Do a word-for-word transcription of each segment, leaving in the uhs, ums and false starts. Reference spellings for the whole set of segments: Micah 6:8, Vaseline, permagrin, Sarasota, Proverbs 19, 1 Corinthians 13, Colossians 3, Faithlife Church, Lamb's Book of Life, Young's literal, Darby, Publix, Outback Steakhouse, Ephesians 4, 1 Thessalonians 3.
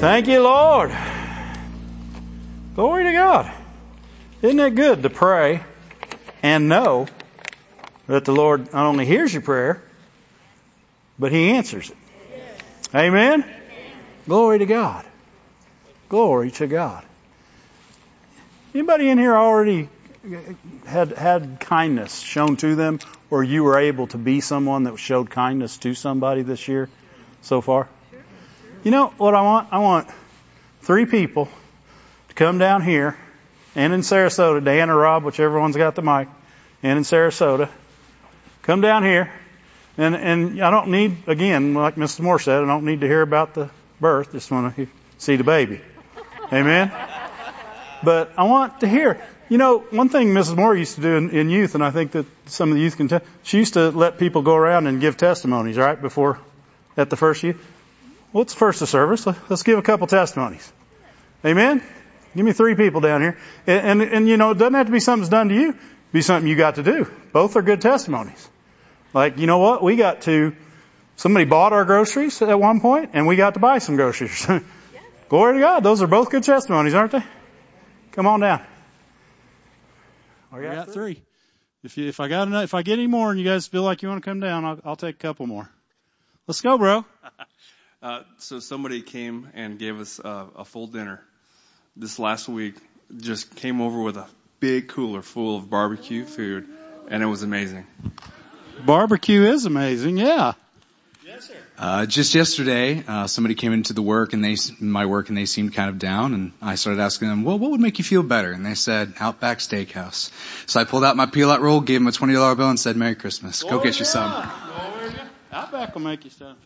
Thank you, Lord. Glory to God. Isn't it good to pray and know that the Lord not only hears your prayer, but He answers it. Amen? Amen. Glory to God. Glory to God. Anybody in here already had had kindness shown to them, or you were able to be someone that showed kindness to somebody this year so far? Sure. You know what I want? I want three people to come down here and in Sarasota, Dan or Rob, whichever one's got the mic, and in Sarasota, come down here. And and I don't need, again, like Missus Moore said, I don't need to hear about the birth. Just want to see the baby. Amen? But I want to hear. You know, one thing Missus Moore used to do in, in youth, and I think that some of the youth can tell, she used to let people go around and give testimonies, right, before, at the first youth. Well, it's first of service. Let's give a couple testimonies. Amen? Give me three people down here. And, and, and you know, it doesn't have to be something that's done to you. It'd be something you got to do. Both are good testimonies. Like, you know what? We got to, somebody bought our groceries at one point, and we got to buy some groceries. Yes. Glory to God. Those are both good testimonies, aren't they? Come on down. I got, got three. three. If you, if I got enough, if I get any more and you guys feel like you want to come down, I'll, I'll take a couple more. Let's go, bro. uh, so somebody came and gave us a, a full dinner this last week. Just came over with a big cooler full of barbecue food, and it was amazing. Barbecue is amazing, yeah. Yes, sir. Uh, just yesterday, uh, somebody came into the work and they, my work, and they seemed kind of down. And I started asking them, "Well, what would make you feel better?" And they said, "Outback Steakhouse." So I pulled out my peel-out roll, gave them a twenty dollar bill, and said, "Merry Christmas. Go, Go get you some." Go Outback will make you stuff.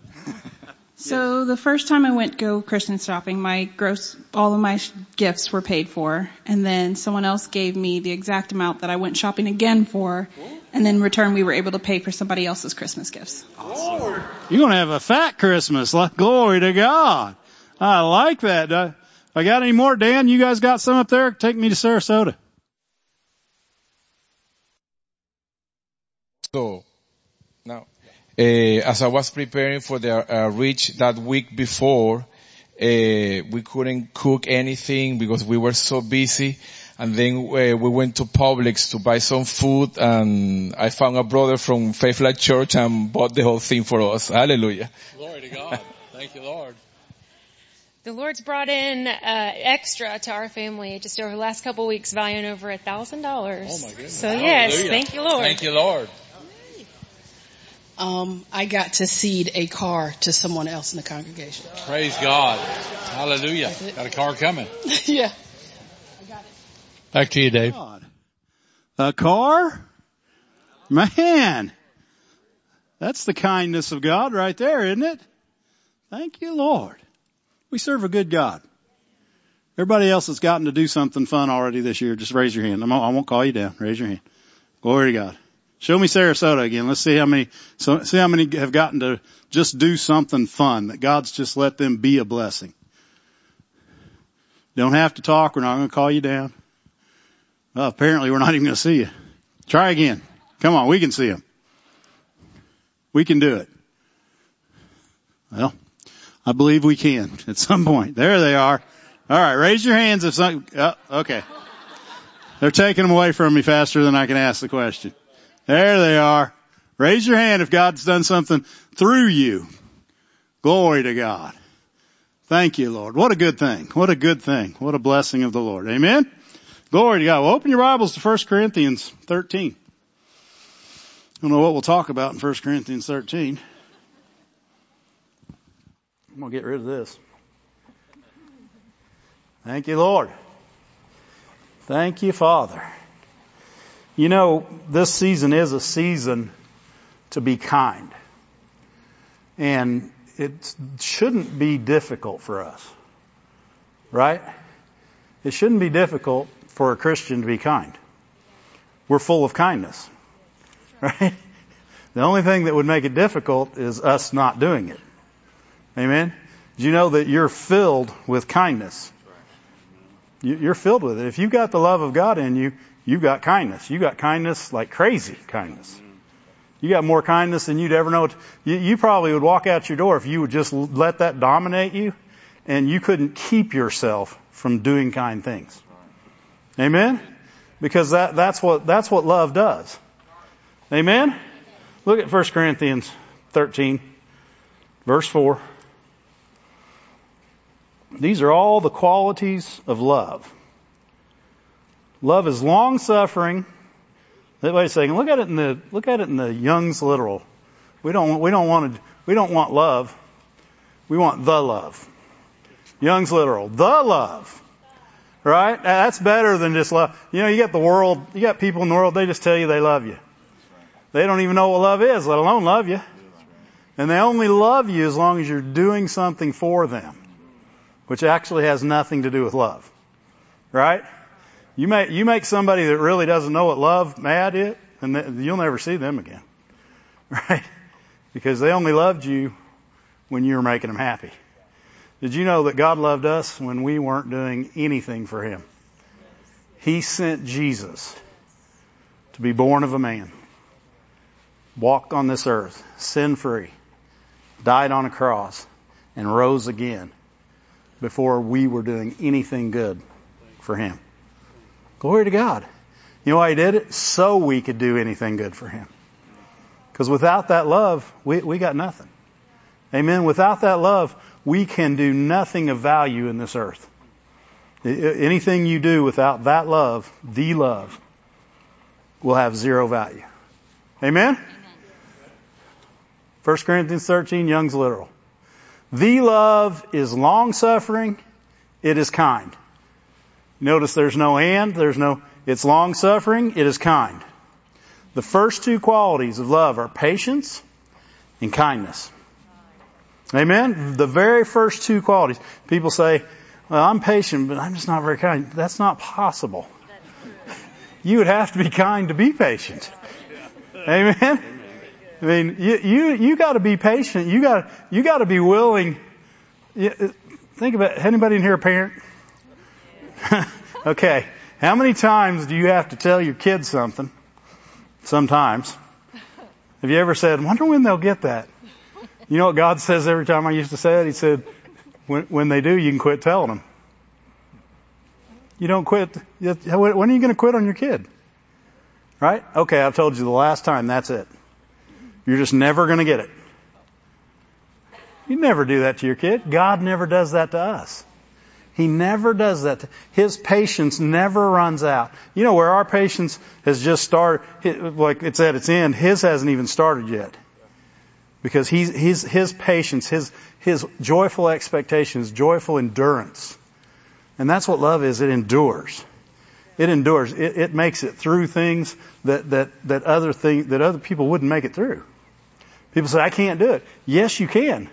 So yes. The first time I went Go Christian shopping, my gross, all of my gifts were paid for, and then someone else gave me the exact amount that I went shopping again for, and in return we were able to pay for somebody else's Christmas gifts. Awesome. You're gonna have a fat Christmas, like, glory to God. I like that. Uh, I got any more, Dan? You guys got some up there? Take me to Sarasota. So now. Uh, as I was preparing for the uh, reach that week before, uh, we couldn't cook anything because we were so busy. And then uh, we went to Publix to buy some food, and I found a brother from Faithlife Church and bought the whole thing for us. Hallelujah. Glory to God. Thank you, Lord. The Lord's brought in uh, extra to our family just over the last couple of weeks, valuing over a thousand dollars. Oh my goodness. So hallelujah. Yes, thank you, Lord. Thank you, Lord. Um, I got to cede a car to someone else in the congregation. Praise God. Hallelujah. Got a car coming. Yeah. I got it. Back to you, Dave. God. A car? Man. That's the kindness of God right there, isn't it? Thank you, Lord. We serve a good God. Everybody else has gotten to do something fun already this year. Just raise your hand. I won't call you down. Raise your hand. Glory to God. Show me Sarasota again. Let's see how many, so, see how many have gotten to just do something fun, that God's just let them be a blessing. Don't have to talk. We're not going to call you down. Well, apparently we're not even going to see you. Try again. Come on. We can see them. We can do it. Well, I believe we can at some point. There they are. All right. Raise your hands if some, oh, okay. They're taking them away from me faster than I can ask the question. There they are. Raise your hand if God's done something through you. Glory to God. Thank you, Lord. What a good thing. What a good thing. What a blessing of the Lord. Amen? Glory to God. Well, open your Bibles to First Corinthians thirteen. I don't know what we'll talk about in First Corinthians thirteen. I'm going to get rid of this. Thank you, Lord. Thank you, Father. You know, this season is a season to be kind. And it shouldn't be difficult for us, right? It shouldn't be difficult for a Christian to be kind. We're full of kindness, right? The only thing that would make it difficult is us not doing it. Amen? Do you know that you're filled with kindness? You're filled with it. If you've got the love of God in you, you've got kindness. You got kindness like crazy kindness. You got more kindness than you'd ever know. You, you probably would walk out your door if you would just let that dominate you. and you couldn't keep yourself from doing kind things. Amen? Because that, that's what that's what love does. Amen? Look at First Corinthians thirteen, verse four. These are all the qualities of love. Love is long-suffering. Wait a second. Look at it in the look at it in the Young's literal. We don't we don't want to, we don't want love. We want the love. Young's literal, the love. Right? That's better than just love. You know, you got the world. You got people in the world. They just tell you they love you. They don't even know what love is, let alone love you. And they only love you as long as you're doing something for them, which actually has nothing to do with love. Right? You make, you make somebody that really doesn't know what love mad is, and th- you'll never see them again. Right? Because they only loved you when you were making them happy. Did you know that God loved us when we weren't doing anything for Him? He sent Jesus to be born of a man, walk on this earth, sin-free, died on a cross, and rose again before we were doing anything good for Him. Glory to God. You know why He did it? So we could do anything good for Him. Because without that love, we, we got nothing. Amen. Without that love, we can do nothing of value in this earth. Anything you do without that love, the love, will have zero value. Amen? First Corinthians thirteen, Young's literal. The love is long-suffering. It is kind. Notice there's no and. There's no, it's long-suffering. It is kind. The first two qualities of love are patience and kindness. Amen? The very first two qualities. People say, well, I'm patient, but I'm just not very kind. That's not possible. You would have to be kind to be patient. Amen? I mean, you, you, you gotta be patient. You gotta, you gotta be willing. Think about, anybody in here a parent? Okay. How many times do you have to tell your kids something? Sometimes. Have you ever said, wonder when they'll get that? You know what God says every time I used to say it? He said, when, when they do, you can quit telling them. You don't quit. When are you going to quit on your kid? Right? Okay, I've told you the last time, that's it. You're just never going to get it. You never do that to your kid. God never does that to us. He never does that. To, His patience never runs out. You know, where our patience has just started, like it's at its end, His hasn't even started yet. Because he's, his, his patience, his, his joyful expectations, joyful endurance. And that's what love is. It endures. It endures. It, it makes it through things that, that, that other thing, that other people wouldn't make it through. People say, I can't do it. Yes, you can.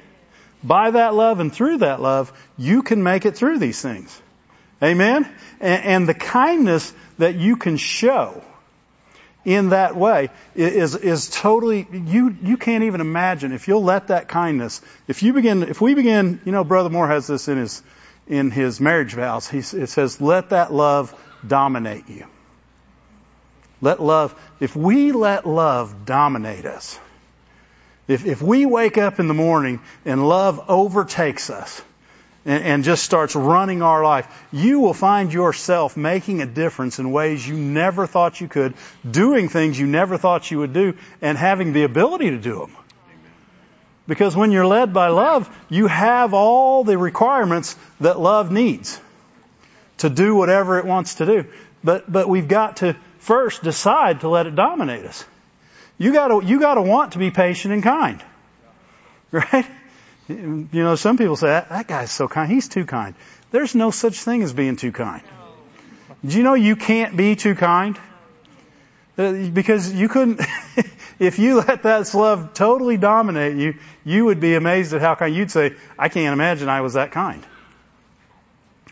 By that love and through that love, you can make it through these things. Amen? And, and the kindness that you can show in that way is, is totally, you, you can't even imagine if you'll let that kindness, if you begin, if we begin, you know, Brother Moore has this in his, in his marriage vows. He, it says, let that love dominate you. Let love, if we let love dominate us, if, if we wake up in the morning and love overtakes us and, and just starts running our life, you will find yourself making a difference in ways you never thought you could, doing things you never thought you would do, and having the ability to do them. Because when you're led by love, you have all the requirements that love needs to do whatever it wants to do. But but we've got to first decide to let it dominate us. You gotta you gotta want to be patient and kind. Right? You know, some people say, that, that guy's so kind. He's too kind. There's no such thing as being too kind. Do you know you can't be too kind? Because you couldn't... If you let that love totally dominate you, you would be amazed at how kind. You'd say, I can't imagine I was that kind.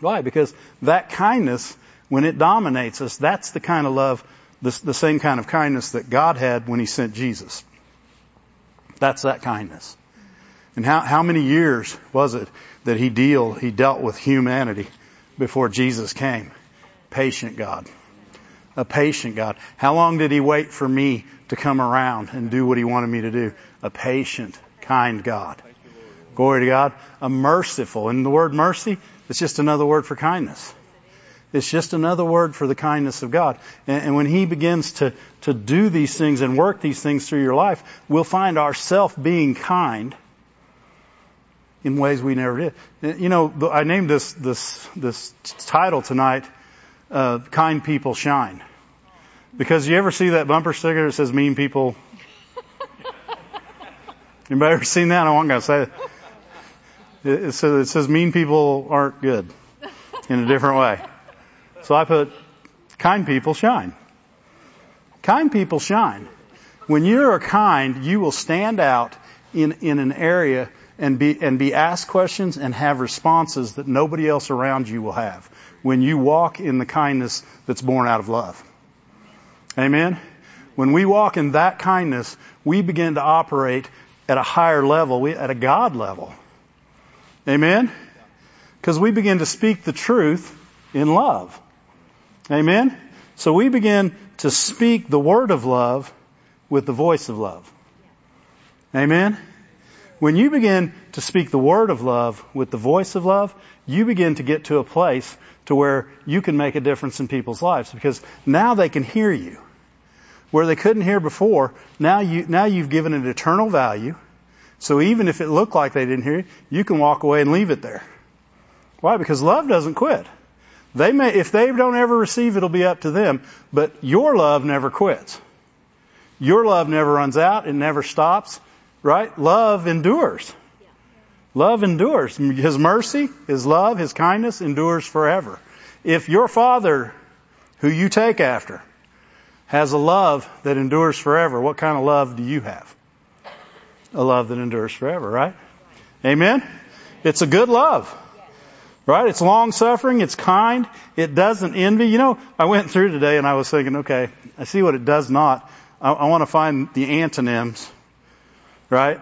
Why? Because that kindness, when it dominates us, that's the kind of love, the, the same kind of kindness that God had when He sent Jesus. That's that kindness. And how, how many years was it that he deal, he dealt with humanity before Jesus came? Patient God. A patient God. How long did He wait for me to come around and do what He wanted me to do? A patient, kind God. Glory to God. I'm merciful. And the word mercy, it's just another word for kindness. It's just another word for the kindness of God. And, and when He begins to, to do these things and work these things through your life, we'll find ourselves being kind in ways we never did. You know, I named this this this title tonight, uh, Kind People Shine. Because you ever see that bumper sticker that says mean people? Anybody ever seen that? I wasn't going to say it. It says, it says mean people aren't good in a different way. So I put, kind people shine. Kind people shine. When you're kind, you will stand out in, in an area and be, and be asked questions and have responses that nobody else around you will have when you walk in the kindness that's born out of love. Amen? When we walk in that kindness, we begin to operate at a higher level, we, at a God level. Amen? Because we begin to speak the truth in love. Amen? So we begin to speak the word of love with the voice of love. Amen? When you begin to speak the word of love with the voice of love, you begin to get to a place to where you can make a difference in people's lives, because now they can hear you. Where they couldn't hear before, now you now you've given it eternal value. So even if it looked like they didn't hear you, you can walk away and leave it there. Why? Because love doesn't quit. They may, if they don't ever receive, it'll be up to them. But your love never quits. Your love never runs out. It never stops. Right? Love endures. Love endures. His mercy, His love, His kindness endures forever. If your Father, who you take after, has a love that endures forever, what kind of love do you have? A love that endures forever, right? Amen? It's a good love. Right? It's long-suffering. It's kind. It doesn't envy. You know, I went through today and I was thinking, okay, I see what it does not. I, I want to find the antonyms, right?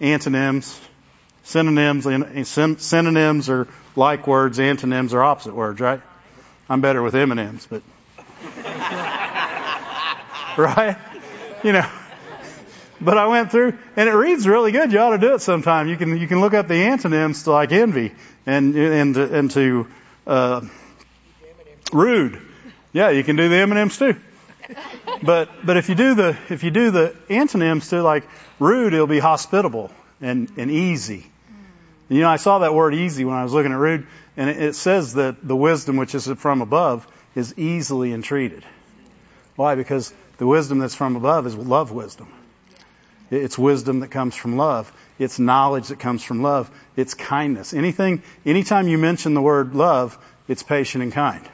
Antonyms, synonyms. Synonyms are like words. Antonyms are opposite words, right? I'm better with M and M's, but... right? You know... But I went through, and it reads really good. You ought to do it sometime. You can you can look up the antonyms to like envy and and to, and to uh, rude. Yeah, you can do the M and M's too. But but if you do the if you do the antonyms to like rude, it'll be hospitable and and easy. You know, I saw that word easy when I was looking at rude, and it, it says that the wisdom which is from above is easily entreated. Why? Because the wisdom that's from above is love wisdom. It's wisdom that comes from love. It's knowledge that comes from love. It's kindness. Anything, anytime you mention the word love, it's patient and kind.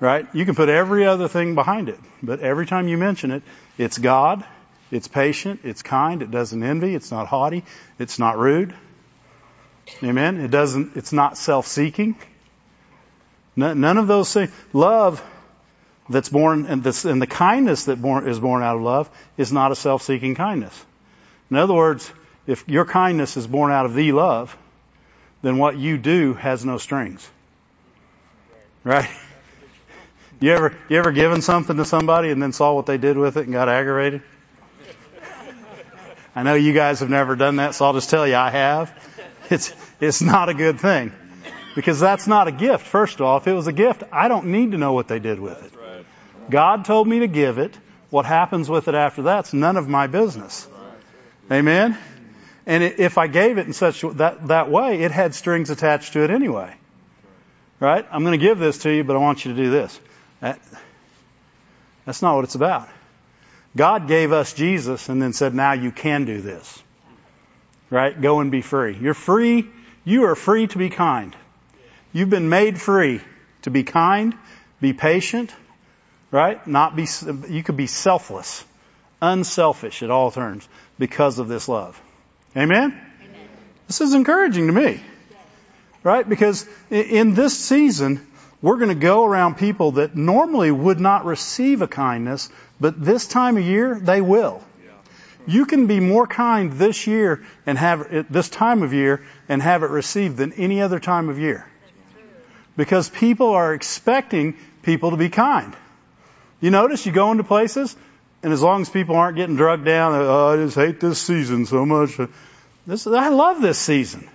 Right? You can put every other thing behind it, but every time you mention it, it's God, it's patient, it's kind, it doesn't envy, it's not haughty, it's not rude. Amen? It doesn't, it's not self-seeking. None of those things. Love that's born, and, this, and the kindness that born, is born out of love is not a self-seeking kindness. In other words, if your kindness is born out of the love, then what you do has no strings. Right? You ever you ever given something to somebody and then saw what they did with it and got aggravated? I know you guys have never done that, so I'll just tell you I have. It's it's not a good thing. Because that's not a gift, first of all. If it was a gift, I don't need to know what they did with it. God told me to give it. What happens with it after that's none of my business. Amen? And if I gave it in such that, that way, it had strings attached to it anyway. Right? I'm going to give this to you, but I want you to do this. That, that's not what it's about. God gave us Jesus and then said, now you can do this. Right? Go and be free. You're free. You are free to be kind. You've been made free to be kind, be patient. Right? Not be, you could be selfless, unselfish at all turns because of this love. Amen? Amen? This is encouraging to me. Right? Because in this season, we're going to go around people that normally would not receive a kindness, but this time of year, they will. You can be more kind this year and have, this time of year, and have it received than any other time of year. Because people are expecting people to be kind. You notice you go into places, and as long as people aren't getting drugged down, oh, I just hate this season so much. This is, I love this season.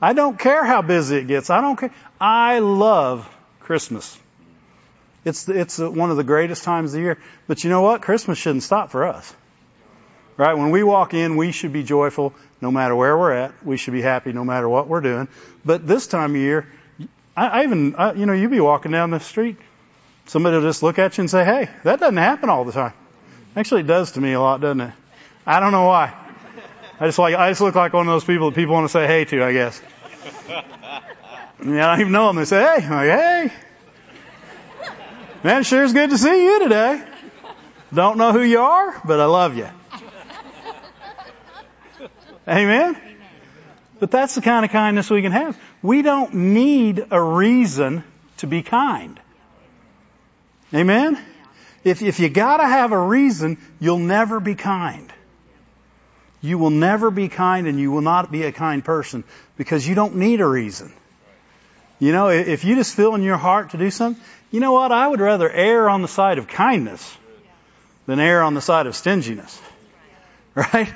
I don't care how busy it gets. I don't care. I love Christmas. It's it's one of the greatest times of the year. But you know what? Christmas shouldn't stop for us. Right? When we walk in, we should be joyful no matter where we're at. We should be happy no matter what we're doing. But this time of year, I, I even, I, you know, you'd be walking down the street. Somebody will just look at you and say, hey, that doesn't happen all the time. Actually, it does to me a lot, doesn't it? I don't know why. I just like I just look like one of those people that people want to say hey to, I guess. Yeah, I don't even know them. They say, hey. I'm like, hey. Man, sure is good to see you today. Don't know who you are, but I love you. Amen? Amen? But that's the kind of kindness we can have. We don't need a reason to be kind. Amen? Yeah. If, if you gotta have a reason, you'll never be kind. You will never be kind, and you will not be a kind person because you don't need a reason. You know, if you just feel in your heart to do something, you know what? I would rather err on the side of kindness than err on the side of stinginess. Right?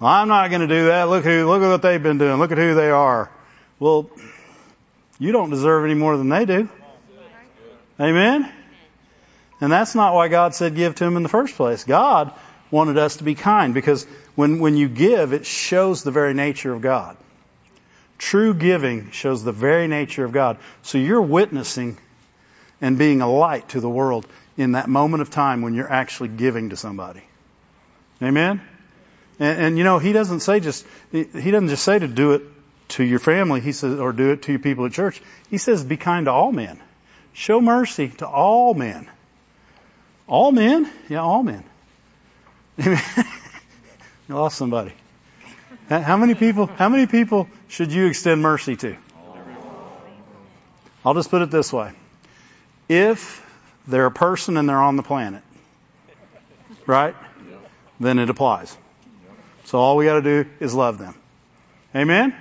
Well, I'm not going to do that. Look who, look at what they've been doing. Look at who they are. Well, you don't deserve any more than they do. Amen? And that's not why God said give to him in the first place. God wanted us to be kind because when, when you give, it shows the very nature of God. True giving shows the very nature of God. So you're witnessing and being a light to the world in that moment of time when you're actually giving to somebody. Amen? And, and you know, he doesn't say just, he doesn't just say to do it to your family, he says, or do it to your people at church. He says, be kind to all men. Show mercy to all men. All men? Yeah, all men. Amen? You lost somebody. How many people, how many people should you extend mercy to? I'll just put it this way. If they're a person and they're on the planet, right? Then it applies. So all we got to do is love them. Amen?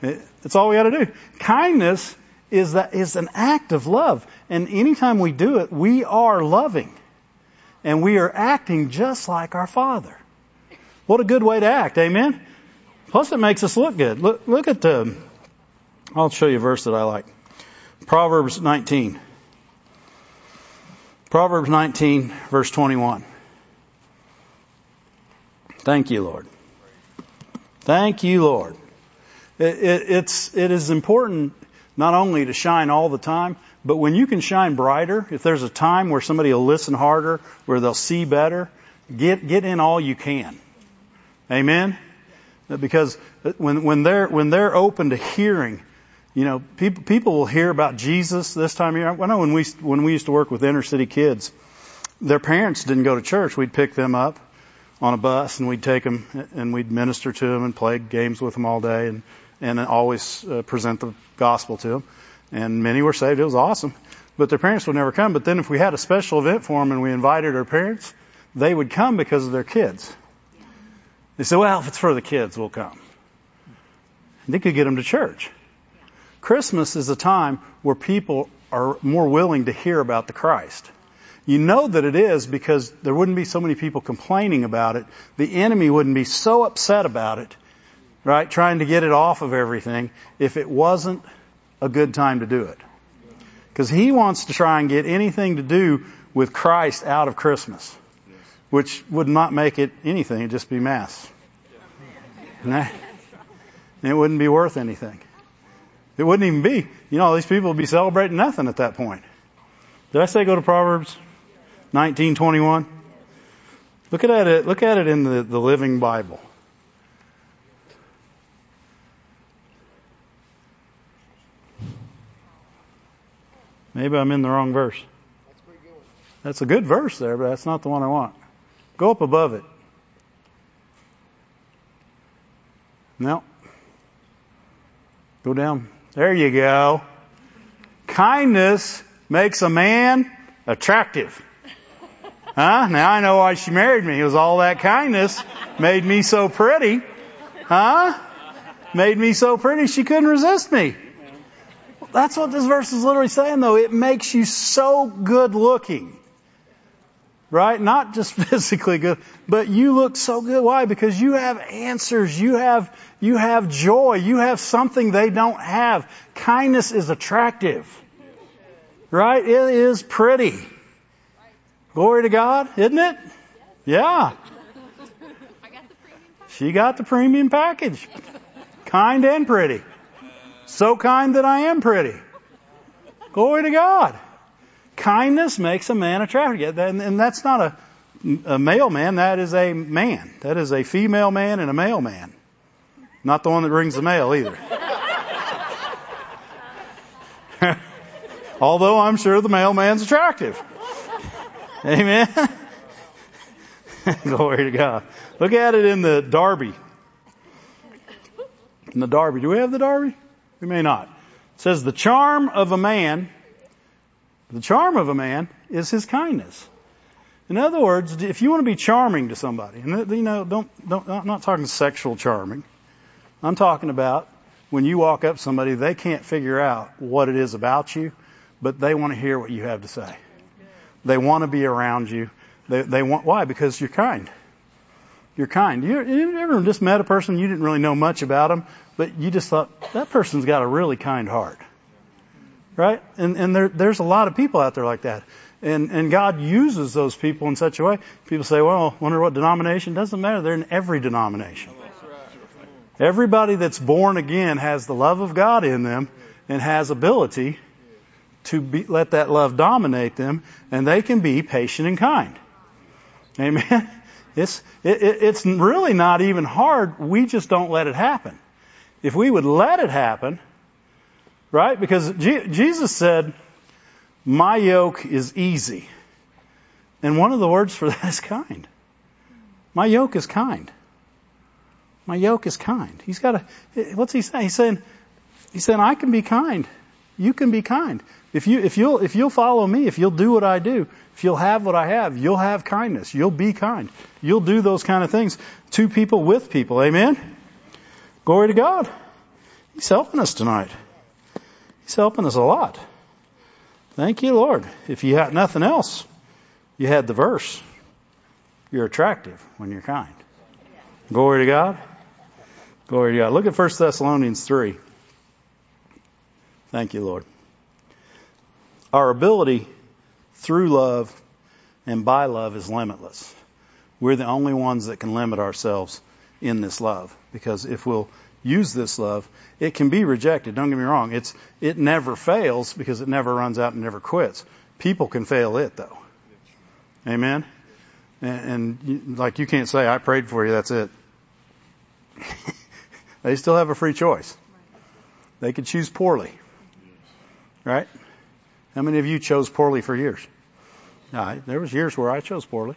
That's all we got to do. Kindness is that is an act of love. And anytime we do it, we are loving. And we are acting just like our Father. What a good way to act. Amen? Plus, it makes us look good. Look, look at the... I'll show you a verse that I like. Proverbs nineteen. Proverbs nineteen, verse twenty-one. Thank you, Lord. Thank you, Lord. It, it, it's, it is important not only to shine all the time, but when you can shine brighter, if there's a time where somebody will listen harder, where they'll see better, get get in all you can. Amen? Because when when they're when they're open to hearing, you know, people people will hear about Jesus this time of year. I know when we when we used to work with inner city kids, their parents didn't go to church. We'd pick them up on a bus and we'd take them and we'd minister to them and play games with them all day and and always uh, present the gospel to them. And many were saved. It was awesome, but their parents would never come. But then if we had a special event for them and we invited our parents, they would come because of their kids. They said, well, if it's for the kids, we'll come. And they could get them to church. Yeah. Christmas is a time where people are more willing to hear about the Christ. You know that it is because there wouldn't be so many people complaining about it. The enemy wouldn't be so upset about it, right, trying to get it off of everything if it wasn't a good time to do it. Because he wants to try and get anything to do with Christ out of Christmas. Which would not make it anything. It'd just be mass. And it wouldn't be worth anything. It wouldn't even be. You know, these people would be celebrating nothing at that point. Did I say go to Proverbs nineteen twenty-one? Look at it. Look at it in the, the Living Bible. Maybe I'm in the wrong verse. That's a good verse there, but that's not the one I want. Go up above it. No. Go down. There you go. Kindness makes a man attractive. Huh? Now I know why she married me. It was all that kindness made me so pretty. Huh? Made me so pretty she couldn't resist me. That's what this verse is literally saying, though. It makes you so good looking. Right? Not just physically good, but you look so good. Why? Because you have answers. You have, you have joy. You have something they don't have. Kindness is attractive. Right? It is pretty. Glory to God, isn't it? Yeah. She got the premium package. Kind and pretty. So kind that I am pretty. Glory to God. Kindness makes a man attractive. And that's not a, a male man. That is a man. That is a female man and a male man. Not the one that brings the mail either. Although I'm sure the mailman's attractive. Amen. Glory to God. Look at it in the Darby. In the Darby. Do we have the Darby? We may not. It says, the charm of a man... The charm of a man is his kindness. In other words, if you want to be charming to somebody, and you know, don't, don't, I'm not talking sexual charming. I'm talking about when you walk up to somebody, they can't figure out what it is about you, but they want to hear what you have to say. They want to be around you. They, they want, why? Because you're kind. You're kind. You, you ever just met a person, you didn't really know much about them, but you just thought, that person's got a really kind heart. Right? And, and there, there's a lot of people out there like that. And, and God uses those people in such a way. People say, well, I wonder what denomination. Doesn't matter. They're in every denomination. Everybody that's born again has the love of God in them and has ability to be, let that love dominate them. And they can be patient and kind. Amen. It's, it, it's really not even hard. We just don't let it happen. If we would let it happen, right? Because Je- Jesus said, my yoke is easy. And one of the words for that is kind. My yoke is kind. My yoke is kind. He's got a, what's he saying? He's saying, he's saying, I can be kind. You can be kind. If you, if you'll, if you'll follow me, if you'll do what I do, if you'll have what I have, you'll have kindness. You'll be kind. You'll do those kind of things to people, with people. Amen. Glory to God. He's helping us tonight. He's helping us a lot. Thank you, Lord. If you had nothing else, you had the verse. You're attractive when you're kind. Glory to God. Glory to God. Look at First Thessalonians three. Thank you, Lord. Our ability through love and by love is limitless. We're the only ones that can limit ourselves in this love, because if we'll use this love, it can be rejected. Don't get me wrong. It's, it never fails because it never runs out and never quits. People can fail it though. Amen. And, and you, like you can't say, I prayed for you. That's it. They still have a free choice. They could choose poorly. Right? How many of you chose poorly for years? All right. There was years where I chose poorly.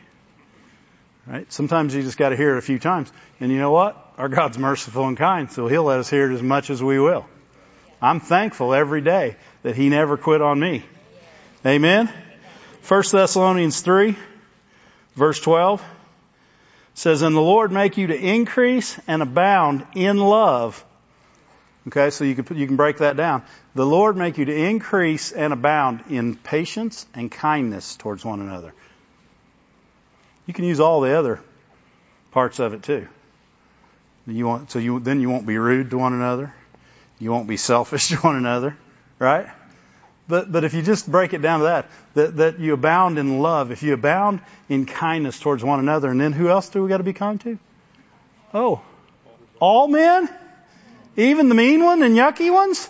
Right? Sometimes you just got to hear it a few times. And you know what? Our God's merciful and kind, so He'll let us hear it as much as we will. I'm thankful every day that He never quit on me. Amen? First Thessalonians three, verse twelve, says, and the Lord make you to increase and abound in love. Okay, so you can, you can break that down. The Lord make you to increase and abound in patience and kindness towards one another. You can use all the other parts of it too. You want, so you, then you won't be rude to one another. You won't be selfish to one another, right? But, but if you just break it down to that, that, that you abound in love, if you abound in kindness towards one another, and then who else do we got to be kind to? Oh, all men? Even the mean one and yucky ones?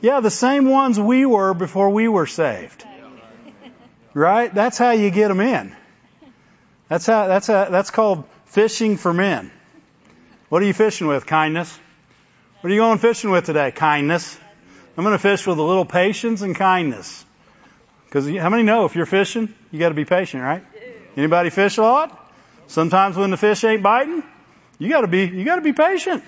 Yeah, the same ones we were before we were saved. Right? That's how you get them in. That's how, that's how, that's called fishing for men. What are you fishing with? Kindness. What are you going fishing with today? Kindness. I'm going to fish with a little patience and kindness. Because how many know if you're fishing, you got to be patient, right? Anybody fish a lot? Sometimes when the fish ain't biting, you got to be you got to be patient,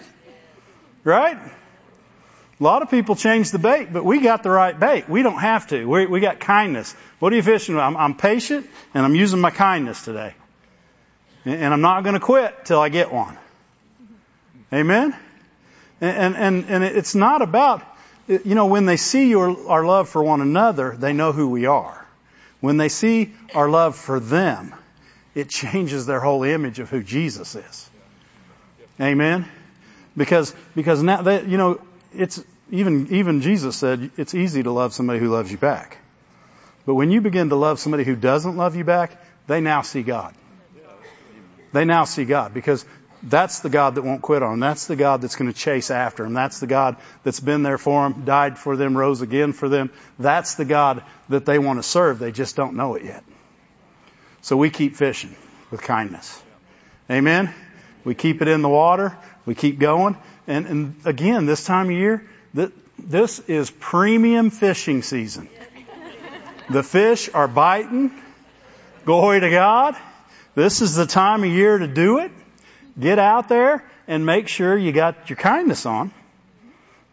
right? A lot of people change the bait, but we got the right bait. We don't have to. We we got kindness. What are you fishing with? I'm, I'm patient and I'm using my kindness today, and, and I'm not going to quit till I get one. Amen? And, and, and it's not about, you know, when they see your, our love for one another, they know who we are. When they see our love for them, it changes their whole image of who Jesus is. Amen? Because because now that, you know, it's even even Jesus said it's easy to love somebody who loves you back. But when you begin to love somebody who doesn't love you back, they now see God. They now see God, because that's the God that won't quit on them. That's the God that's going to chase after them. That's the God that's been there for them, died for them, rose again for them. That's the God that they want to serve. They just don't know it yet. So we keep fishing with kindness. Amen? We keep it in the water. We keep going. And, and again, this time of year, th- this is premium fishing season. The fish are biting. Glory to God. This is the time of year to do it. Get out there and make sure you got your kindness on.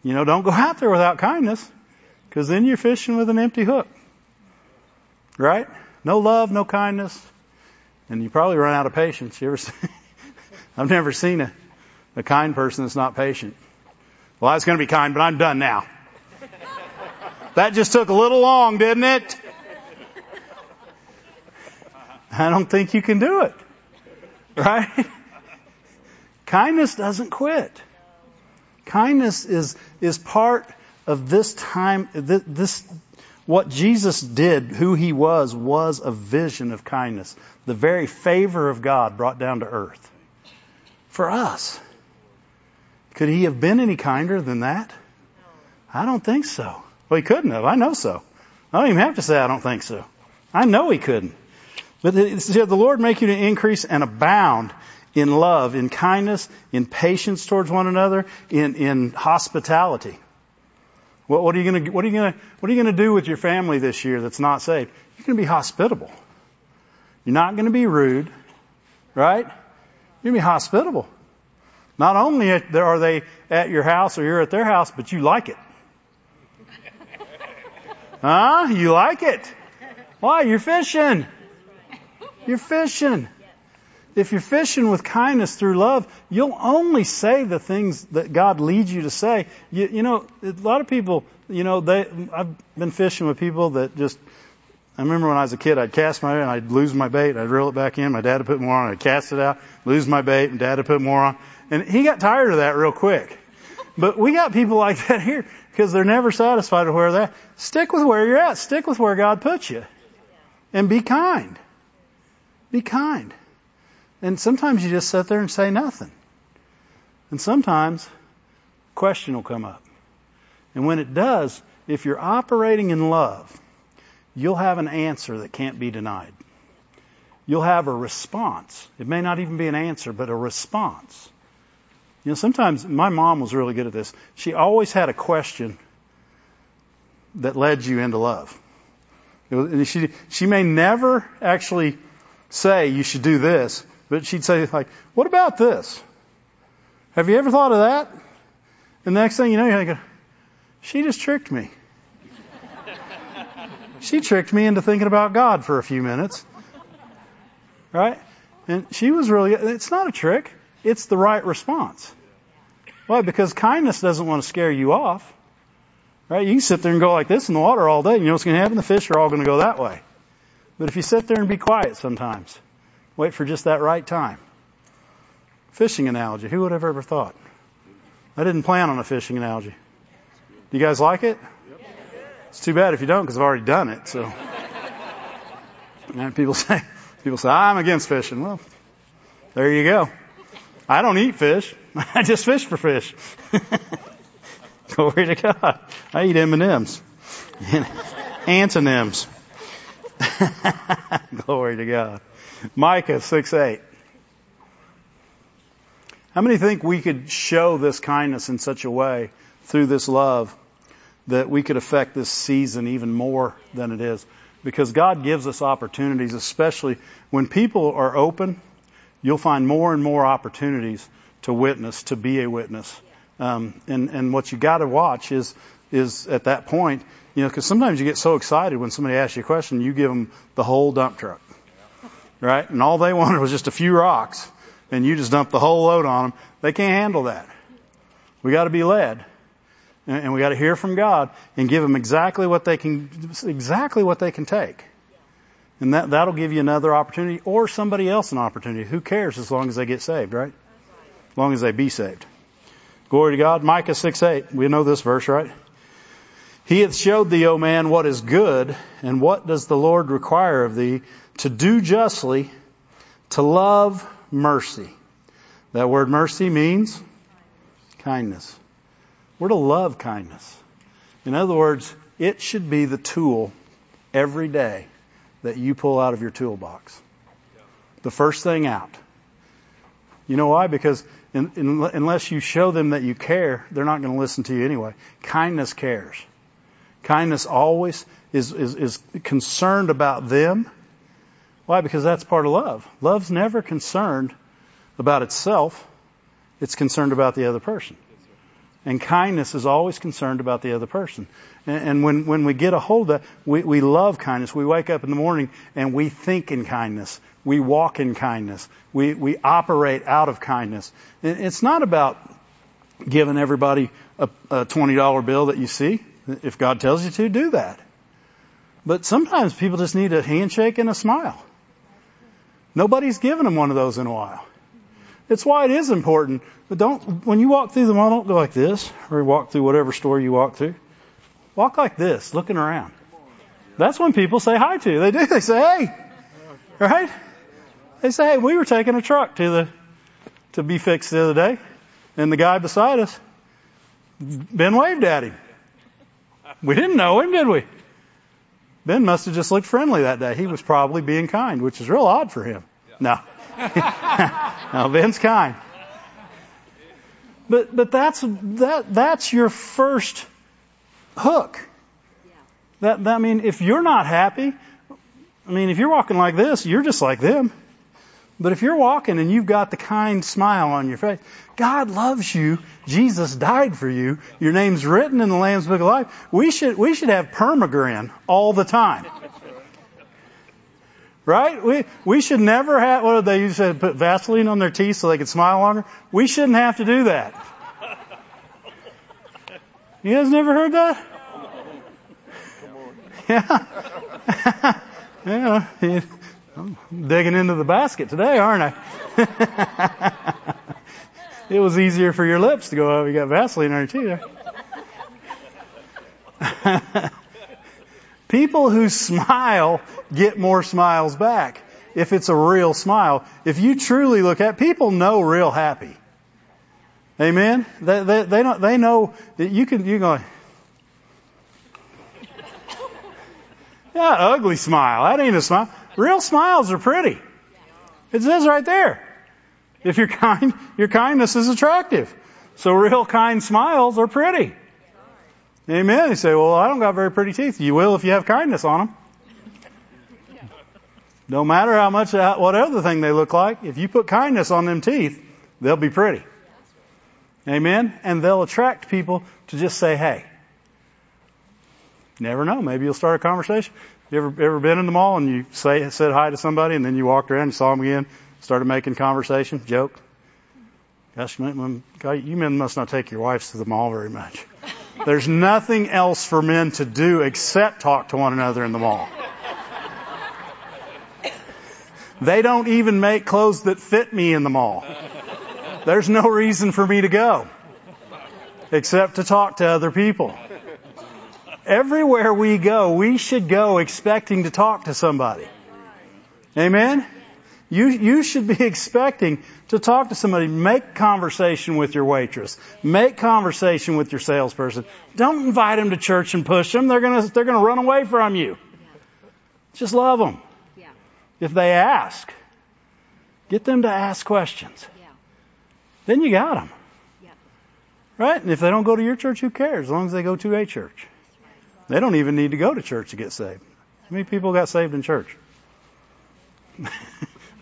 You know, don't go out there without kindness, because then you're fishing with an empty hook. Right? No love, no kindness. And you probably run out of patience. You ever see? I've never seen a, a kind person that's not patient. Well, I was going to be kind, but I'm done now. That just took a little long, didn't it? I don't think you can do it. Right? Kindness doesn't quit. Kindness is is part of this time. This, this what Jesus did, who he was, was a vision of kindness. The very favor of God brought down to earth. For us. Could he have been any kinder than that? I don't think so. Well, he couldn't have. I know so. I don't even have to say I don't think so. I know he couldn't. But it said, the Lord make you to increase and abound in love, in kindness, in patience towards one another, in, in hospitality. What, what are you going to, what are you going to, what are you going to do with your family this year that's not saved? You're going to be hospitable. You're not going to be rude, right? You're going to be hospitable. Not only are they at your house or you're at their house, but you like it. Huh? You like it. Why? You're fishing. You're fishing. If you're fishing with kindness through love, you'll only say the things that God leads you to say. You, you know, a lot of people, you know, they. I've been fishing with people that just, I remember when I was a kid, I'd cast my bait and I'd lose my bait. I'd reel it back in. My dad would put more on. I'd cast it out, lose my bait, and dad would put more on. And he got tired of that real quick. But we got people like that here because they're never satisfied with where they're at. Stick with where you're at. Stick with where God puts you. And be kind. Be kind. And sometimes you just sit there and say nothing. And sometimes a question will come up. And when it does, if you're operating in love, you'll have an answer that can't be denied. You'll have a response. It may not even be an answer, but a response. You know, sometimes my mom was really good at this. She always had a question that led you into love. It was, and she, she may never actually say you should do this, but she'd say, like, what about this? Have you ever thought of that? And the next thing you know, you're thinking, she just tricked me. She tricked me into thinking about God for a few minutes. Right? And she was really, it's not a trick. It's the right response. Why? Because kindness doesn't want to scare you off. Right? You can sit there and go like this in the water all day. You know what's going to happen? The fish are all going to go that way. But if you sit there and be quiet sometimes, wait for just that right time. Fishing analogy. Who would have ever thought? I didn't plan on a fishing analogy. Do you guys like it? It's too bad if you don't, because I've already done it. So, and people say, people say, I'm against fishing. Well, there you go. I don't eat fish. I just fish for fish. Glory to God. I eat M and M's. Antonyms. Glory to God. Micah six eight. How many think we could show this kindness in such a way through this love that we could affect this season even more than it is? Because God gives us opportunities, especially when people are open, you'll find more and more opportunities to witness, to be a witness. Um, and, and what you got to watch is is at that point, you know, because sometimes you get so excited when somebody asks you a question, you give them the whole dump truck, right? And all they wanted was just a few rocks, and you just dump the whole load on them. They can't handle that. We got to be led, and we got to hear from God and give them exactly what they can, exactly what they can take. And that, that'll give you another opportunity or somebody else an opportunity. Who cares as long as they get saved, right? As long as they be saved. Glory to God. Micah six eight. We know this verse, right? He hath showed thee, O man, what is good, and what does the Lord require of thee? To do justly, to love mercy. That word mercy means kindness. We're to love kindness. In other words, it should be the tool every day that you pull out of your toolbox. The first thing out. You know why? Because in, in, unless you show them that you care, they're not going to listen to you anyway. Kindness cares. Kindness always is, is, is concerned about them. Why? Because that's part of love. Love's never concerned about itself. It's concerned about the other person. And kindness is always concerned about the other person. And, and when, when we get a hold of that, we, we love kindness. We wake up in the morning and we think in kindness. We walk in kindness. We, we operate out of kindness. It's not about giving everybody a, a twenty dollar bill that you see. If God tells you to, do that. But sometimes people just need a handshake and a smile. Nobody's given them one of those in a while. It's why it is important. But don't, when you walk through the mall, don't go like this, or walk through whatever store you walk through. Walk like this, looking around. That's when people say hi to you. They do. They say, hey, right? They say, hey, we were taking a truck to the, to be fixed the other day. And the guy beside us, Ben waved at him. We didn't know him, did we? Ben must have just looked friendly that day. He was probably being kind, which is real odd for him. No. No, Ben's kind. But but that's that that's your first hook. That, that I mean, if you're not happy, I mean, if you're walking like this, you're just like them. But if you're walking and you've got the kind smile on your face, God loves you. Jesus died for you. Your name's written in the Lamb's Book of Life. We should we should have permagrin all the time. Right? We we should never have, what did they used to put Vaseline on their teeth so they could smile longer? We shouldn't have to do that. You guys never heard that? Yeah. Yeah. I'm digging into the basket today, aren't I? It was easier for your lips to go out. You got Vaseline on your teeth. People who smile get more smiles back if it's a real smile. If you truly look at, people know real happy. Amen? They, they, they, don't, they know that you can, you go, yeah, ugly smile. That ain't a smile. Real smiles are pretty. It says right there. If you're kind, your kindness is attractive. So real kind smiles are pretty. Amen. You say, well, I don't got very pretty teeth. You will if you have kindness on them. No matter how much, what other thing they look like, if you put kindness on them teeth, they'll be pretty. Amen. And they'll attract people to just say, hey. Never know. Maybe you'll start a conversation. You ever, ever been in the mall and you say, said hi to somebody and then you walked around, you saw them again, started making conversation, joke? Gosh, you men must not take your wives to the mall very much. There's nothing else for men to do except talk to one another in the mall. They don't even make clothes that fit me in the mall. There's no reason for me to go except to talk to other people. Everywhere we go, we should go expecting to talk to somebody. Amen? You, you should be expecting to talk to somebody. Make conversation with your waitress. Make conversation with your salesperson. Don't invite them to church and push them. They're gonna, they're gonna run away from you. Just love them. If they ask, get them to ask questions. Then you got them. Right? And if they don't go to your church, who cares? As long as they go to a church. They don't even need to go to church to get saved. How many people got saved in church?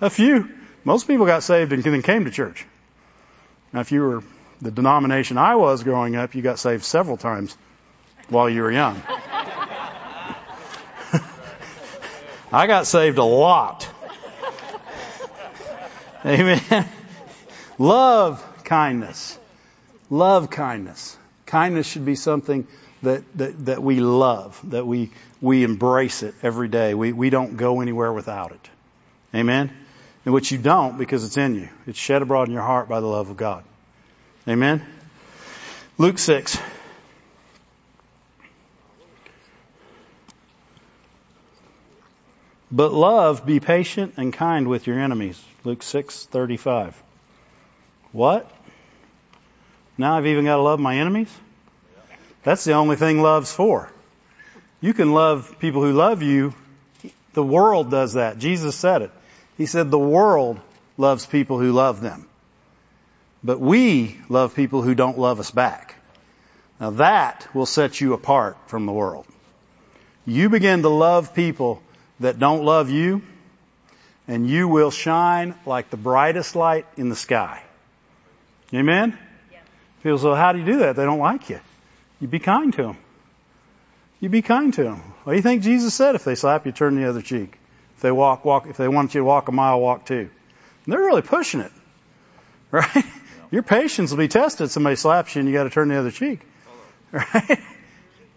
A few. Most people got saved and then came to church. Now, if you were the denomination I was growing up, you got saved several times while you were young. I got saved a lot. Amen. Love kindness. Love kindness. Kindness should be something that, that, that we love, that we we embrace it every day. We we don't go anywhere without it. Amen? And which you don't because it's in you. It's shed abroad in your heart by the love of God. Amen? Luke six. But love, be patient and kind with your enemies. Luke six thirty five. What? Now I've even got to love my enemies? That's the only thing love's for. You can love people who love you. The world does that. Jesus said it. He said the world loves people who love them. But we love people who don't love us back. Now that will set you apart from the world. You begin to love people that don't love you, and you will shine like the brightest light in the sky. Amen? Yeah. People say, well, how do you do that? They don't like you. You be kind to them. You be kind to them. What do you think Jesus said? If they slap you, turn the other cheek. If they walk, walk. If they want you to walk a mile, walk two. And they're really pushing it, right? Yeah. Your patience will be tested. Somebody slaps you and you got to turn the other cheek, right?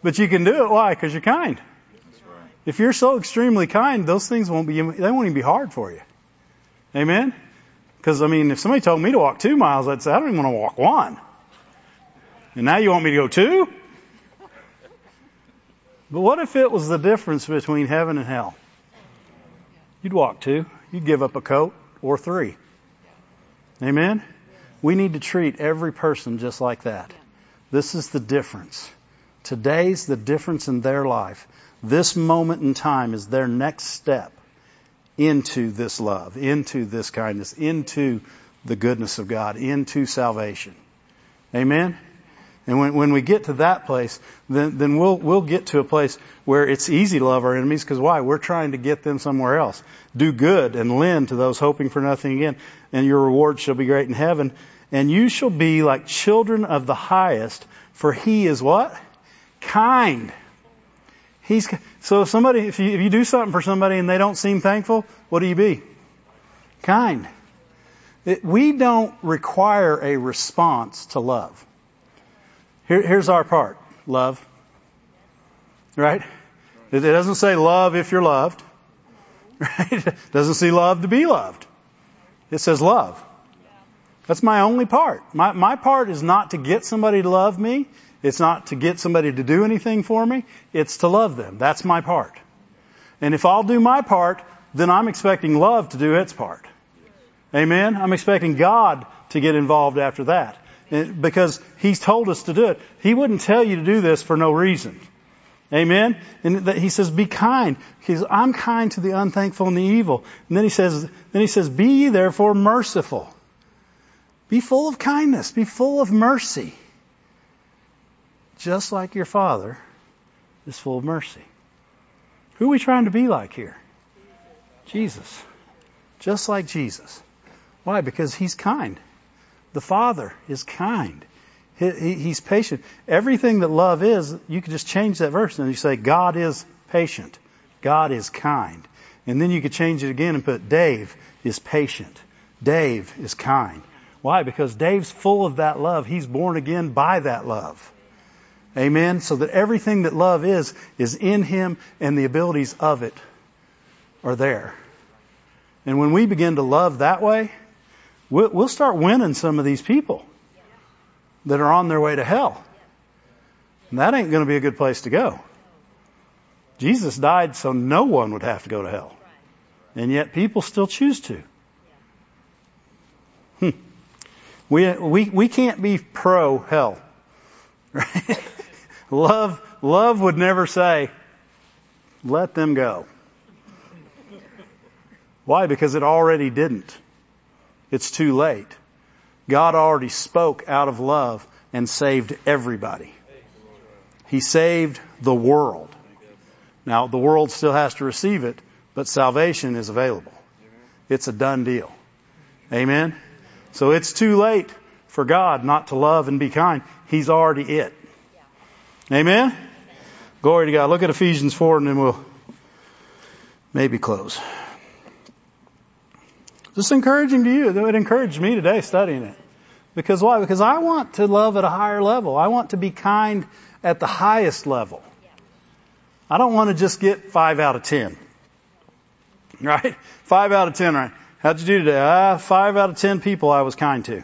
But you can do it. Why? Because you're kind. Right. If you're so extremely kind, those things won't be. They won't even be hard for you. Amen. Because, I mean, if somebody told me to walk two miles, I'd say, I don't even want to walk one. And now you want me to go two? But what if it was the difference between heaven and hell? You'd walk two. You'd give up a coat or three. Amen? We need to treat every person just like that. This is the difference. Today's the difference in their life. This moment in time is their next step into this love, into this kindness, into the goodness of God, into salvation. Amen? And when, when we get to that place, then, then we'll, we'll get to a place where it's easy to love our enemies, because why? We're trying to get them somewhere else. Do good and lend to those hoping for nothing again, and your reward shall be great in heaven. And you shall be like children of the highest, for he is what? Kind. He's, so if somebody, if you, if you do something for somebody and they don't seem thankful, what do you be? Kind. It, we don't require a response to love. Here, here's our part. Love. Right? It, it doesn't say love if you're loved. Right? It doesn't say love to be loved. It says love. That's my only part. My, my part is not to get somebody to love me. It's not to get somebody to do anything for me. It's to love them. That's my part. And if I'll do my part, then I'm expecting love to do its part. Amen? I'm expecting God to get involved after that, because He's told us to do it. He wouldn't tell you to do this for no reason. Amen? And He says, be kind. He says, I'm kind to the unthankful and the evil. And then He says, then He says, be ye therefore merciful. Be full of kindness. Be full of mercy. Just like your Father is full of mercy. Who are we trying to be like here? Jesus. Just like Jesus. Why? Because He's kind. The Father is kind. He, he, he's patient. Everything that love is, you could just change that verse and you say, God is patient. God is kind. And then you could change it again and put, Dave is patient. Dave is kind. Why? Because Dave's full of that love. He's born again by that love. Amen? So that everything that love is, is in him, and the abilities of it are there. And when we begin to love that way, we'll, we'll start winning some of these people that are on their way to hell. And that ain't going to be a good place to go. Jesus died so no one would have to go to hell. And yet people still choose to. Hmm. We, we, we can't be pro-hell. Right? Love, love would never say, let them go. Why? Because it already didn't. It's too late. God already spoke out of love and saved everybody. He saved the world. Now, the world still has to receive it, but salvation is available. It's a done deal. Amen? So it's too late for God not to love and be kind. He's already it. Amen? Glory to God. Look at Ephesians four, and then we'll maybe close. This is encouraging to you. It encouraged me today studying it. Because why? Because I want to love at a higher level. I want to be kind at the highest level. I don't want to just get five out of ten. Right? Five out of ten, right? How'd you do today? Uh, five out of ten people I was kind to.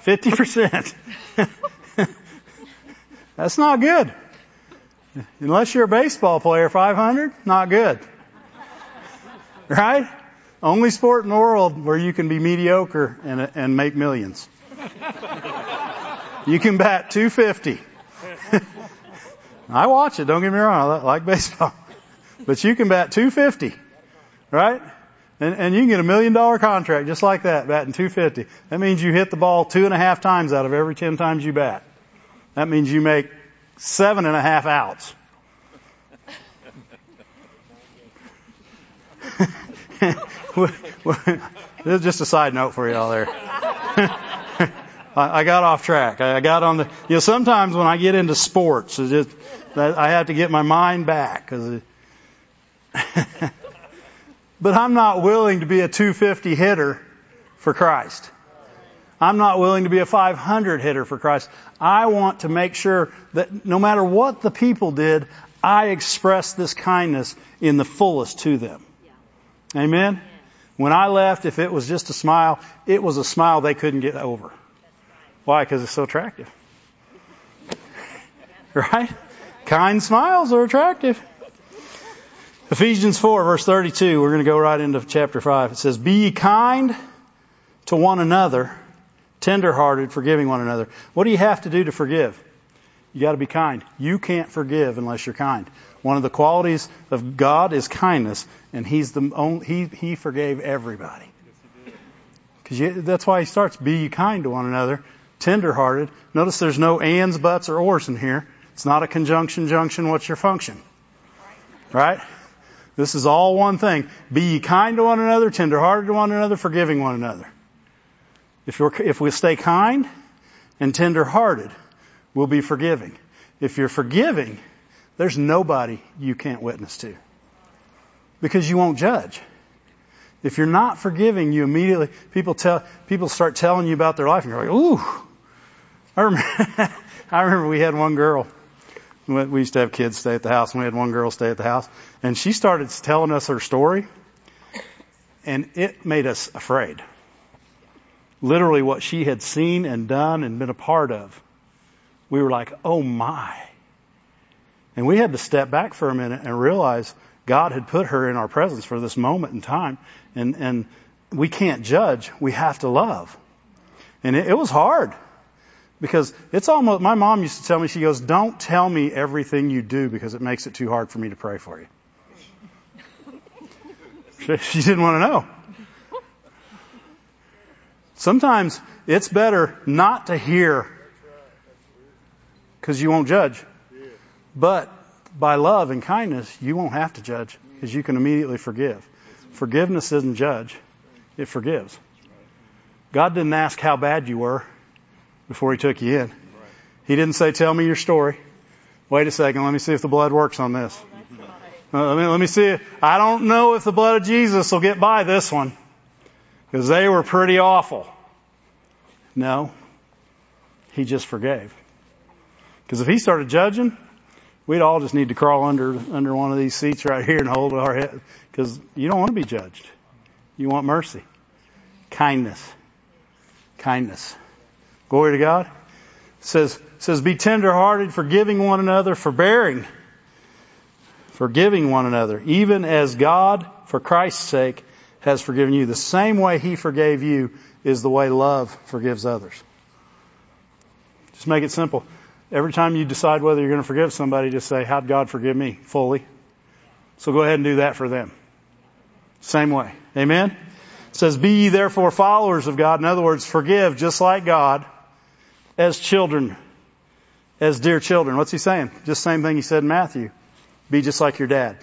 fifty percent. That's not good. Unless you're a baseball player, five hundred, not good. Right? Only sport in the world where you can be mediocre and and make millions. You can bat two fifty. I watch it, don't get me wrong, I like baseball. But you can bat two fifty, right? And, and you can get a million dollar contract just like that, batting two fifty. That means you hit the ball two and a half times out of every ten times you bat. That means you make seven and a half outs. This is just a side note for y'all there. I got off track. I got on the, you know, sometimes when I get into sports, it's just, I have to get my mind back. Cause it, but I'm not willing to be a two fifty hitter for Christ. I'm not willing to be a five hundred hitter for Christ. I want to make sure that no matter what the people did, I express this kindness in the fullest to them. Amen? When I left, if it was just a smile, it was a smile they couldn't get over. Why? Because it's so attractive. Right? Kind smiles are attractive. Ephesians four, verse thirty-two. We're going to go right into chapter five. It says, "Be ye kind to one another, tender-hearted, forgiving one another." What do you have to do to forgive? You got to be kind. You can't forgive unless you're kind. One of the qualities of God is kindness, and He's the only, He He forgave everybody. Because that's why He starts, "Be ye kind to one another." Tender-hearted. Notice there's no ands, buts, or ors in here. It's not a conjunction, junction, what's your function? Right? This is all one thing. Be ye kind to one another, tender-hearted to one another, forgiving one another. If, you're, if we stay kind and tender-hearted, we'll be forgiving. If you're forgiving, there's nobody you can't witness to. Because you won't judge. If you're not forgiving, you immediately, people tell, people start telling you about their life, and you're like, ooh. I remember, I remember we had one girl. We used to have kids stay at the house, and we had one girl stay at the house. And she started telling us her story, and it made us afraid. Literally what she had seen and done and been a part of. We were like, oh my. And we had to step back for a minute and realize God had put her in our presence for this moment in time. And, and we can't judge. We have to love. And it, it was hard. Because it's almost, my mom used to tell me, she goes, "Don't tell me everything you do because it makes it too hard for me to pray for you." she, she didn't want to know. Sometimes it's better not to hear because you won't judge. But by love and kindness, you won't have to judge because you can immediately forgive. Forgiveness doesn't judge. It forgives. God didn't ask how bad you were before He took you in. He didn't say, "Tell me your story. Wait a second. Let me see if the blood works on this. Uh, let me, let me see. If, I don't know if the blood of Jesus will get by this one because they were pretty awful." No. He just forgave. Because if He started judging, we'd all just need to crawl under under one of these seats right here and hold our head, because you don't want to be judged. You want mercy. Kindness. Kindness. Glory to God. It says, it says, "Be tender-hearted, forgiving one another, forbearing, forgiving one another, even as God, for Christ's sake, has forgiven you." The same way He forgave you is the way love forgives others. Just make it simple. Every time you decide whether you're going to forgive somebody, just say, "How'd God forgive me fully? So go ahead and do that for them." Same way. Amen? It says, "Be ye therefore followers of God." In other words, forgive just like God, as children, as dear children. What's He saying? Just the same thing He said in Matthew. Be just like your dad.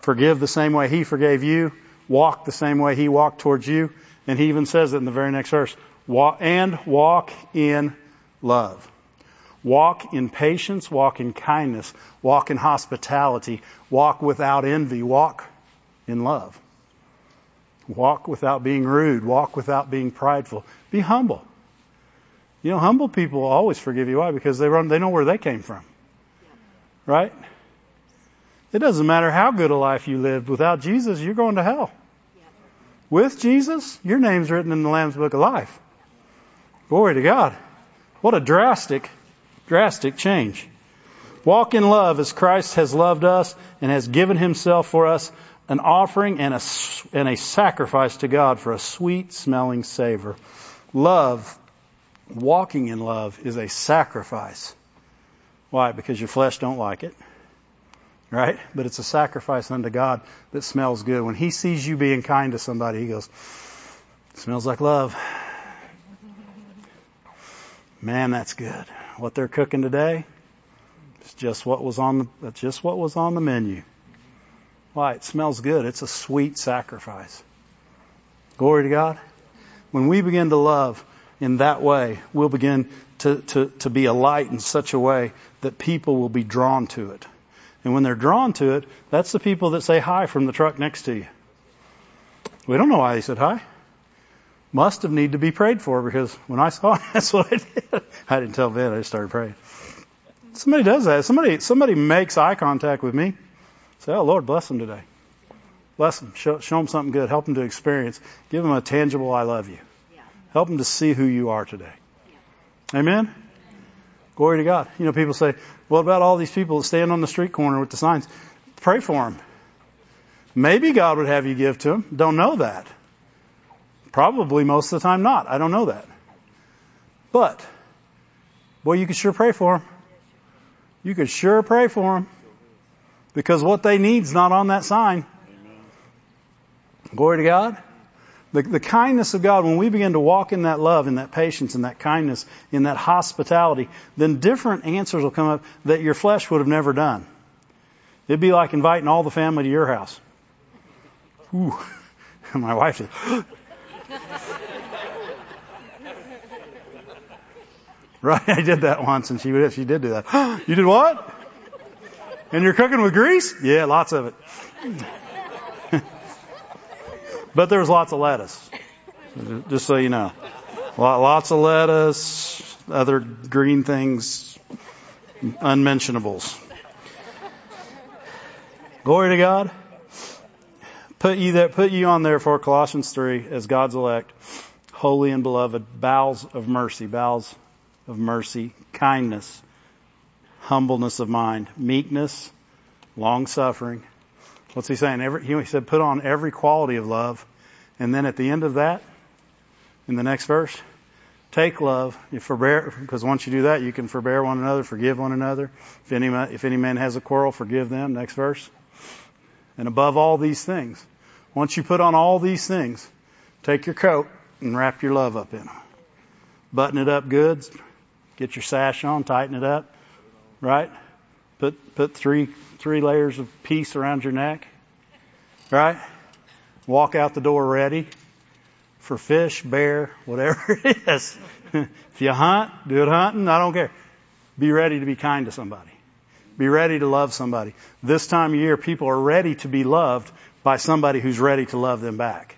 Forgive the same way He forgave you. Walk the same way He walked towards you. And He even says it in the very next verse. Walk, and walk in love. Walk in patience, walk in kindness, walk in hospitality, walk without envy, walk in love. Walk without being rude, walk without being prideful. Be humble. You know, humble people will always forgive you. Why? Because they run, they know where they came from. Right? It doesn't matter how good a life you lived. Without Jesus, you're going to hell. With Jesus, your name's written in the Lamb's Book of Life. Glory to God. What a drastic, drastic change. Walk in love as Christ has loved us and has given himself for us, an offering and a, and a sacrifice to God for a sweet-smelling savor. Love, walking in love, is a sacrifice. Why? Because your flesh don't like it, right? But it's a sacrifice unto God that smells good. When he sees you being kind to somebody, he goes, it smells like love. Man, that's good. What they're cooking today, it's just what was on the, just what was on the menu. Why? It smells good. It's a sweet sacrifice. Glory to God. When we begin to love in that way, we'll begin to, to, to be a light in such a way that people will be drawn to it. And when they're drawn to it, that's the people that say hi from the truck next to you. We don't know why they said hi. Must have need to be prayed for, because when I saw it, that's what I did. I didn't tell Vin. I just started praying. Somebody does that. Somebody somebody makes eye contact with me. Say, oh, Lord, bless them today. Bless them. Show, show them something good. Help them to experience. Give them a tangible I love you. Yeah. Help them to see who you are today. Yeah. Amen? Amen? Glory to God. You know, people say, what about all these people that stand on the street corner with the signs? Pray for them. Maybe God would have you give to them. Don't know that. Probably most of the time not. I don't know that. But, boy, you could sure pray for them. You could sure pray for them. Because what they need is not on that sign. Amen. Glory to God. The, the kindness of God, when we begin to walk in that love, in that patience, in that kindness, in that hospitality, then different answers will come up that your flesh would have never done. It'd be like inviting all the family to your house. Ooh. My wife said, right, I did that once, and she would, she did do that. You did what? And you're cooking with grease? Yeah, lots of it. But there was lots of lettuce. Just so you know. Lots of lettuce, other green things, unmentionables. Glory to God. Put you there, put you on therefore, Colossians three, as God's elect, holy and beloved, bowels of mercy, bowels of mercy, kindness, humbleness of mind, meekness, long-suffering. What's he saying? Every, he said, put on every quality of love. And then at the end of that, in the next verse, take love. You forbear, because once you do that, you can forbear one another, forgive one another. If any, if any man has a quarrel, forgive them. Next verse. And above all these things, once you put on all these things, take your coat and wrap your love up in them. Button it up good. Get your sash on, tighten it up. Right? Put put three three layers of peace around your neck. Right? Walk out the door ready for fish, bear, whatever it is. If you hunt, do it hunting. I don't care. Be ready to be kind to somebody. Be ready to love somebody. This time of year, people are ready to be loved by somebody who's ready to love them back.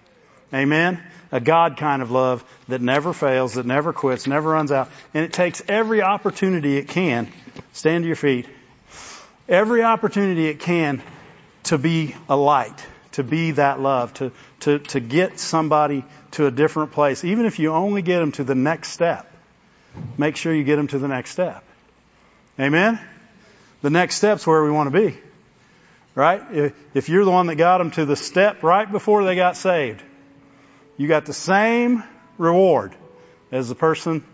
Amen? A God kind of love that never fails, that never quits, never runs out. And it takes every opportunity it can. Stand to your feet. Every opportunity it can to be a light, to be that love, to, to, to get somebody to a different place. Even if you only get them to the next step, make sure you get them to the next step. Amen? The next step's where we want to be. Right? If you're the one that got them to the step right before they got saved, you got the same reward as the person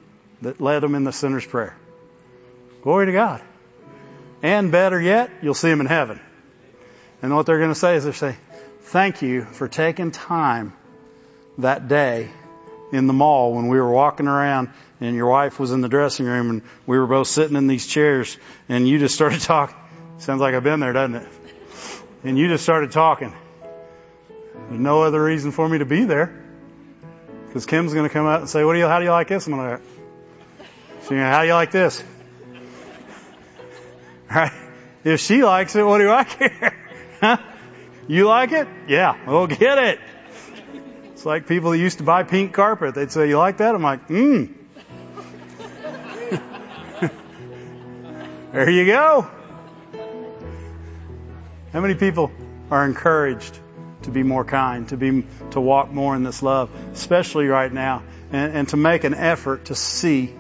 that led them in the sinner's prayer. Glory to God. And better yet, you'll see them in heaven. And what they're going to say is they're saying, thank you for taking time that day in the mall when we were walking around and your wife was in the dressing room and we were both sitting in these chairs and you just started talking. Sounds like I've been there, doesn't it? And you just started talking. There's no other reason for me to be there. Because Kim's going to come out and say, "What do you? How do you like this?" I'm going to go, "How do you like this?" Right? If she likes it, what do I care? Huh? You like it? Yeah, we'll get it. It's like people that used to buy pink carpet. They'd say, "You like that?" I'm like, "Mmm." There you go. How many people are encouraged to be more kind, to be to walk more in this love, especially right now, and, and to make an effort to see,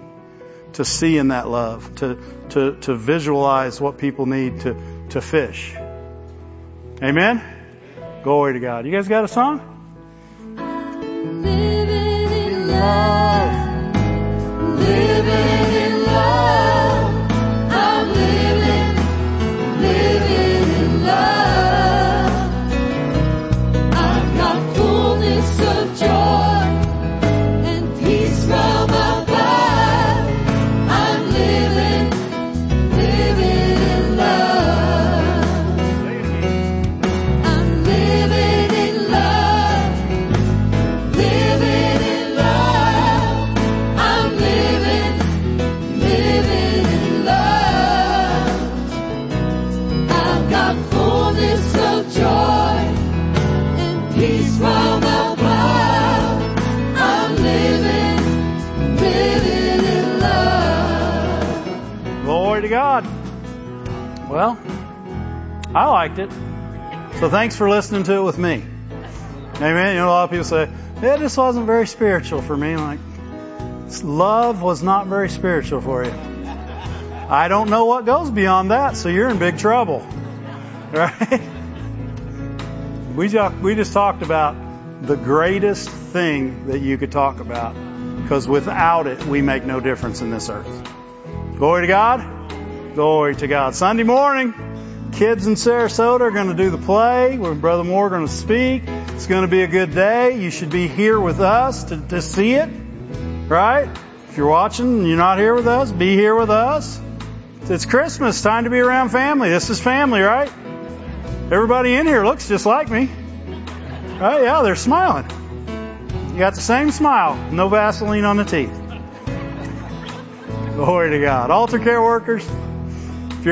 to see in that love, to to to visualize what people need to to fish. Amen. Glory to God. You guys got a song? Living in love. Living in love. I'm living, living in love. I've got fullness of joy and peace from above. I'm living, living in love. I'm living in love, living in love. I'm living, living in love. I've got fullness of joy and peace from above. I'm living, living in love. Glory to God. Well, I liked it. So thanks for listening to it with me. Amen. You know, a lot of people say, yeah, this wasn't very spiritual for me. Like, love was not very spiritual for you. I don't know what goes beyond that, so you're in big trouble. Right? We just, we just talked about the greatest thing that you could talk about, because without it, we make no difference in this earth. Glory to God. Glory to God. Sunday morning, kids in Sarasota are going to do the play. We're, Brother Moore going to speak. It's going to be a good day. You should be here with us to, to see it. Right? If you're watching and you're not here with us, be here with us. It's Christmas. Time to be around family. This is family, right? Everybody in here looks just like me. Right? Yeah, they're smiling. You got the same smile. No Vaseline on the teeth. Glory to God. Altar care workers.